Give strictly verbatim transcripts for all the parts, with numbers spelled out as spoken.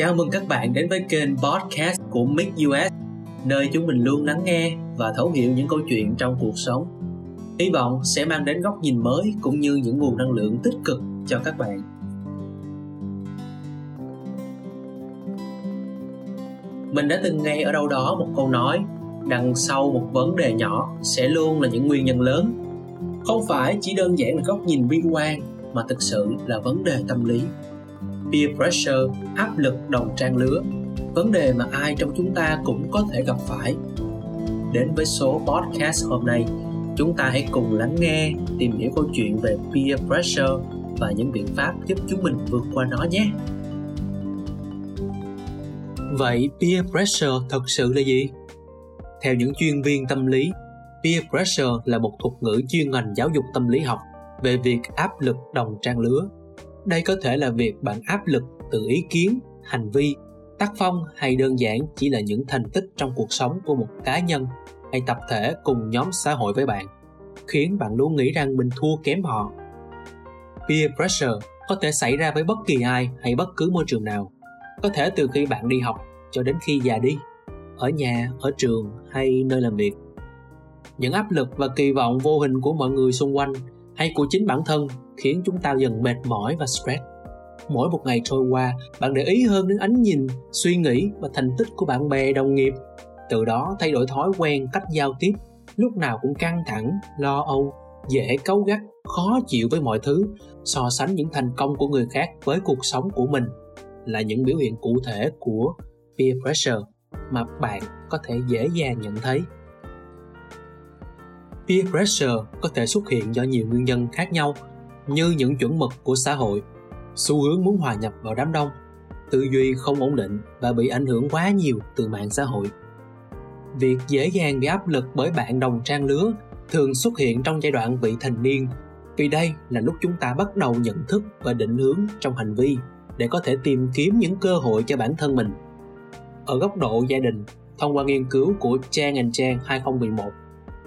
Chào mừng các bạn đến với kênh podcast của Mix u ét, nơi chúng mình luôn lắng nghe và thấu hiểu những câu chuyện trong cuộc sống. Hy vọng sẽ mang đến góc nhìn mới cũng như những nguồn năng lượng tích cực cho các bạn. Mình đã từng nghe ở đâu đó một câu nói, đằng sau một vấn đề nhỏ sẽ luôn là những nguyên nhân lớn. Không phải chỉ đơn giản là góc nhìn bi quan, mà thực sự là vấn đề tâm lý. Peer pressure, áp lực đồng trang lứa, vấn đề mà ai trong chúng ta cũng có thể gặp phải. Đến với số podcast hôm nay, chúng ta hãy cùng lắng nghe, tìm hiểu câu chuyện về peer pressure và những biện pháp giúp chúng mình vượt qua nó nhé. Vậy peer pressure thật sự là gì? Theo những chuyên viên tâm lý, peer pressure là một thuật ngữ chuyên ngành giáo dục tâm lý học về việc áp lực đồng trang lứa. Đây có thể là việc bạn áp lực từ ý kiến, hành vi, tác phong hay đơn giản chỉ là những thành tích trong cuộc sống của một cá nhân hay tập thể cùng nhóm xã hội với bạn, khiến bạn luôn nghĩ rằng mình thua kém họ. Peer pressure có thể xảy ra với bất kỳ ai hay bất cứ môi trường nào, có thể từ khi bạn đi học cho đến khi già đi, ở nhà, ở trường hay nơi làm việc. Những áp lực và kỳ vọng vô hình của mọi người xung quanh hay của chính bản thân khiến chúng ta dần mệt mỏi và stress. Mỗi một ngày trôi qua, bạn để ý hơn đến ánh nhìn, suy nghĩ và thành tích của bạn bè, đồng nghiệp. Từ đó thay đổi thói quen, cách giao tiếp, lúc nào cũng căng thẳng, lo âu, dễ cáu gắt, khó chịu với mọi thứ. So sánh những thành công của người khác với cuộc sống của mình là những biểu hiện cụ thể của peer pressure mà bạn có thể dễ dàng nhận thấy. Peer pressure có thể xuất hiện do nhiều nguyên nhân khác nhau, như những chuẩn mực của xã hội, xu hướng muốn hòa nhập vào đám đông, tư duy không ổn định và bị ảnh hưởng quá nhiều từ mạng xã hội. Việc dễ dàng bị áp lực bởi bạn đồng trang lứa thường xuất hiện trong giai đoạn vị thành niên, vì đây là lúc chúng ta bắt đầu nhận thức và định hướng trong hành vi để có thể tìm kiếm những cơ hội cho bản thân mình. Ở góc độ gia đình, thông qua nghiên cứu của Giang hai không một một,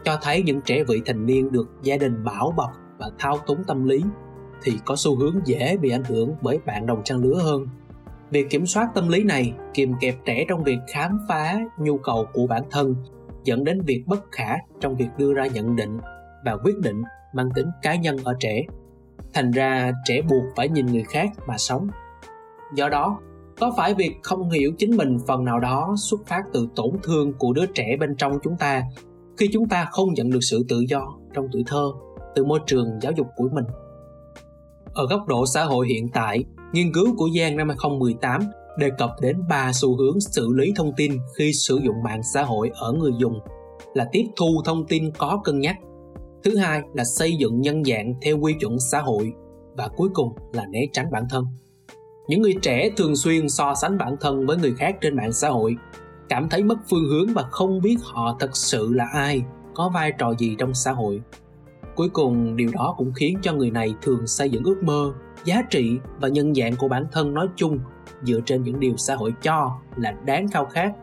cho thấy những trẻ vị thành niên được gia đình bảo bọc và thao túng tâm lý thì có xu hướng dễ bị ảnh hưởng bởi bạn đồng trang lứa hơn. Việc kiểm soát tâm lý này kìm kẹp trẻ trong việc khám phá nhu cầu của bản thân, dẫn đến việc bất khả trong việc đưa ra nhận định và quyết định mang tính cá nhân ở trẻ. Thành ra trẻ buộc phải nhìn người khác mà sống. Do đó, có phải việc không hiểu chính mình phần nào đó xuất phát từ tổn thương của đứa trẻ bên trong chúng ta khi chúng ta không nhận được sự tự do trong tuổi thơ từ môi trường giáo dục của mình? Ở góc độ xã hội hiện tại, nghiên cứu của Giang hai không một tám đề cập đến ba xu hướng xử lý thông tin khi sử dụng mạng xã hội ở người dùng là tiếp thu thông tin có cân nhắc, thứ hai là xây dựng nhân dạng theo quy chuẩn xã hội và cuối cùng là né tránh bản thân. Những người trẻ thường xuyên so sánh bản thân với người khác trên mạng xã hội, cảm thấy mất phương hướng và không biết họ thật sự là ai, có vai trò gì trong xã hội. Cuối cùng, điều đó cũng khiến cho người này thường xây dựng ước mơ, giá trị và nhân dạng của bản thân nói chung dựa trên những điều xã hội cho là đáng khao khát,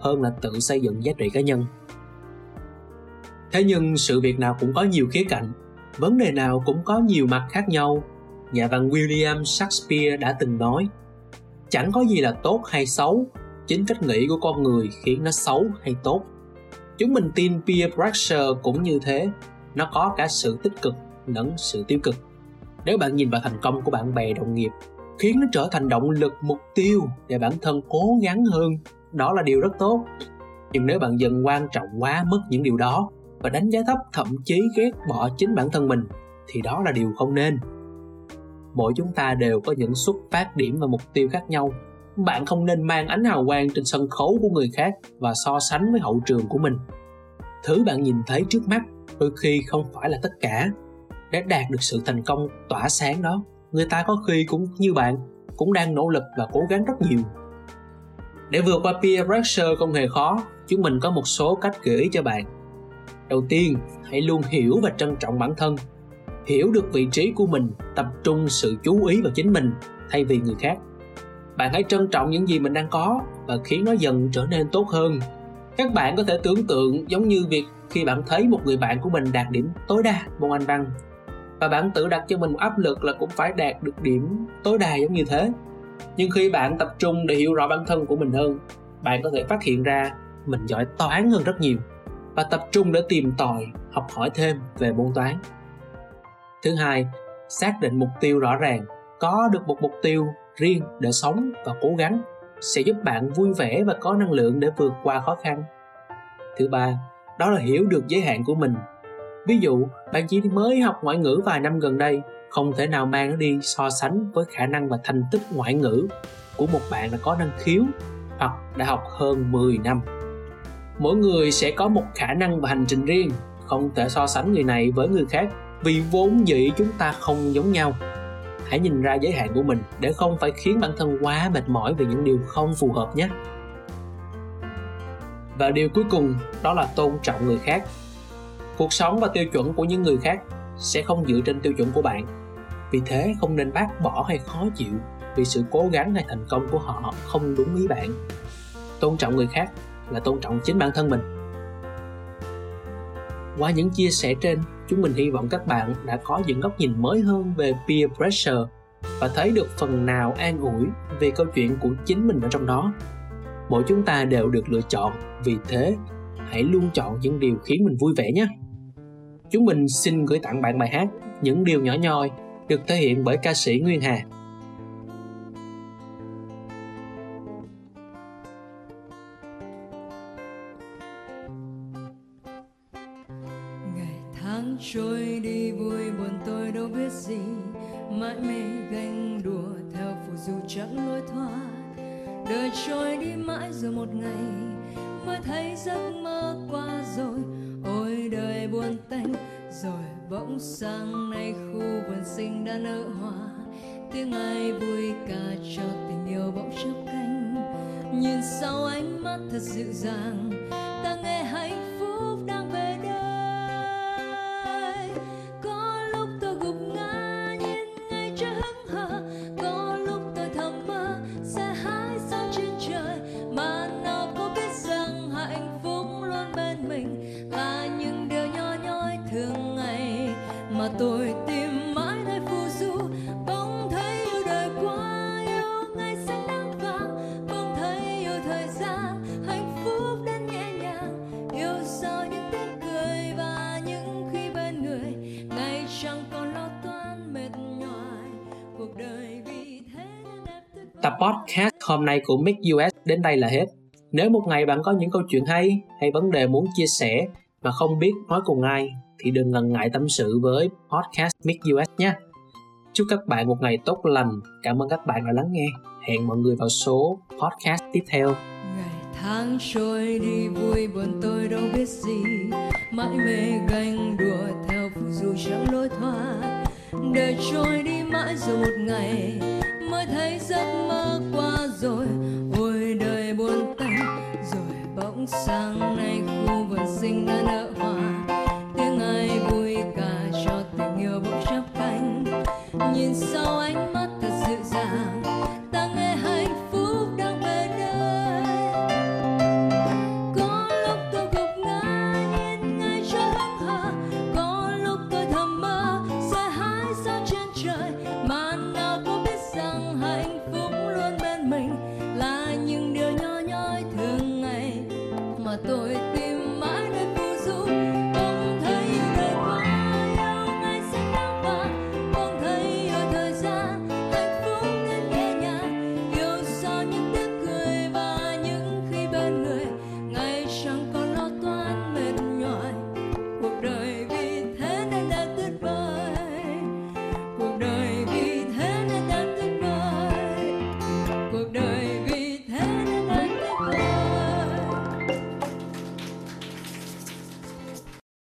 hơn là tự xây dựng giá trị cá nhân. Thế nhưng, sự việc nào cũng có nhiều khía cạnh, vấn đề nào cũng có nhiều mặt khác nhau. Nhà văn William Shakespeare đã từng nói, chẳng có gì là tốt hay xấu, chính cách nghĩ của con người khiến nó xấu hay tốt. Chúng mình tin peer pressure cũng như thế, nó có cả sự tích cực lẫn sự tiêu cực. Nếu bạn nhìn vào thành công của bạn bè đồng nghiệp, khiến nó trở thành động lực mục tiêu để bản thân cố gắng hơn, đó là điều rất tốt. Nhưng nếu bạn dần quan trọng quá mức những điều đó và đánh giá thấp, thậm chí ghét bỏ chính bản thân mình, thì đó là điều không nên. Mỗi chúng ta đều có những xuất phát điểm và mục tiêu khác nhau. Bạn không nên mang ánh hào quang trên sân khấu của người khác và so sánh với hậu trường của mình. Thứ bạn nhìn thấy trước mắt đôi khi không phải là tất cả. Để đạt được sự thành công tỏa sáng đó, người ta có khi cũng như bạn, cũng đang nỗ lực và cố gắng rất nhiều. Để vượt qua peer pressure không hề khó, chúng mình có một số cách gợi ý cho bạn. Đầu tiên, hãy luôn hiểu và trân trọng bản thân. Hiểu được vị trí của mình, tập trung sự chú ý vào chính mình thay vì người khác. Bạn hãy trân trọng những gì mình đang có và khiến nó dần trở nên tốt hơn. Các bạn có thể tưởng tượng giống như việc khi bạn thấy một người bạn của mình đạt điểm tối đa môn Anh văn và bạn tự đặt cho mình một áp lực là cũng phải đạt được điểm tối đa giống như thế. Nhưng khi bạn tập trung để hiểu rõ bản thân của mình hơn, bạn có thể phát hiện ra mình giỏi toán hơn rất nhiều và tập trung để tìm tòi, học hỏi thêm về môn toán. Thứ hai, xác định mục tiêu rõ ràng. Có được một mục tiêu riêng để sống và cố gắng sẽ giúp bạn vui vẻ và có năng lượng để vượt qua khó khăn. Thứ ba, đó là hiểu được giới hạn của mình. Ví dụ, bạn chỉ mới học ngoại ngữ vài năm gần đây, không thể nào mang nó đi so sánh với khả năng và thành tích ngoại ngữ của một bạn đã có năng khiếu hoặc đã học hơn mười năm. Mỗi người sẽ có một khả năng và hành trình riêng, không thể so sánh người này với người khác vì vốn dĩ chúng ta không giống nhau. Hãy nhìn ra giới hạn của mình để không phải khiến bản thân quá mệt mỏi về những điều không phù hợp nhé. Và điều cuối cùng đó là tôn trọng người khác. Cuộc sống và tiêu chuẩn của những người khác sẽ không dựa trên tiêu chuẩn của bạn. Vì thế không nên bác bỏ hay khó chịu vì sự cố gắng hay thành công của họ không đúng ý bạn. Tôn trọng người khác là tôn trọng chính bản thân mình. Qua những chia sẻ trên, chúng mình hy vọng các bạn đã có những góc nhìn mới hơn về peer pressure và thấy được phần nào an ủi về câu chuyện của chính mình ở trong đó. Mỗi chúng ta đều được lựa chọn, vì thế hãy luôn chọn những điều khiến mình vui vẻ nhé. Chúng mình xin gửi tặng bạn bài hát Những Điều Nhỏ Nhoi được thể hiện bởi ca sĩ Nguyên Hà. Tháng trôi đi vui buồn tôi đâu biết gì, mãi mê ganh đùa theo phù du chẳng lối thoát. Đời trôi đi mãi rồi một ngày mới thấy giấc mơ qua rồi. Ôi đời buồn tanh, rồi bỗng sang nay khu vườn xinh đã nở hoa. Tiếng ai vui ca cho tình yêu bỗng chốc canh. Nhìn sau ánh mắt thật dịu dàng, ta nghe hạnh phúc đang về đây. Tôi tìm mãi nơi phù du, bỗng thấy yêu đời quá, yêu ngày xanh nắng vàng, bỗng thấy yêu thời gian, hạnh phúc đến nhẹ nhàng. Yêu sao những tiếng cười và những khi bên người, ngày chẳng còn lo toan mệt nhoài, cuộc đời vì thế nên đẹp tuyệt vời. Tập podcast hôm nay của Mix u ét đến đây là hết. Nếu một ngày bạn có những câu chuyện hay hay vấn đề muốn chia sẻ mà không biết nói cùng ai, thì đừng ngần ngại tâm sự với podcast Make u ét nhé. Chúc các bạn một ngày tốt lành. Cảm ơn các bạn đã lắng nghe. Hẹn mọi người vào số podcast tiếp theo. Ngày tháng trôi đi vui buồn tôi đâu biết gì, mãi mê ganh đùa theo phù du chẳng lối thoát. Đời trôi đi mãi rồi một ngày mới thấy giấc mơ qua rồi. Ôi đời buồn tanh rồi bỗng sang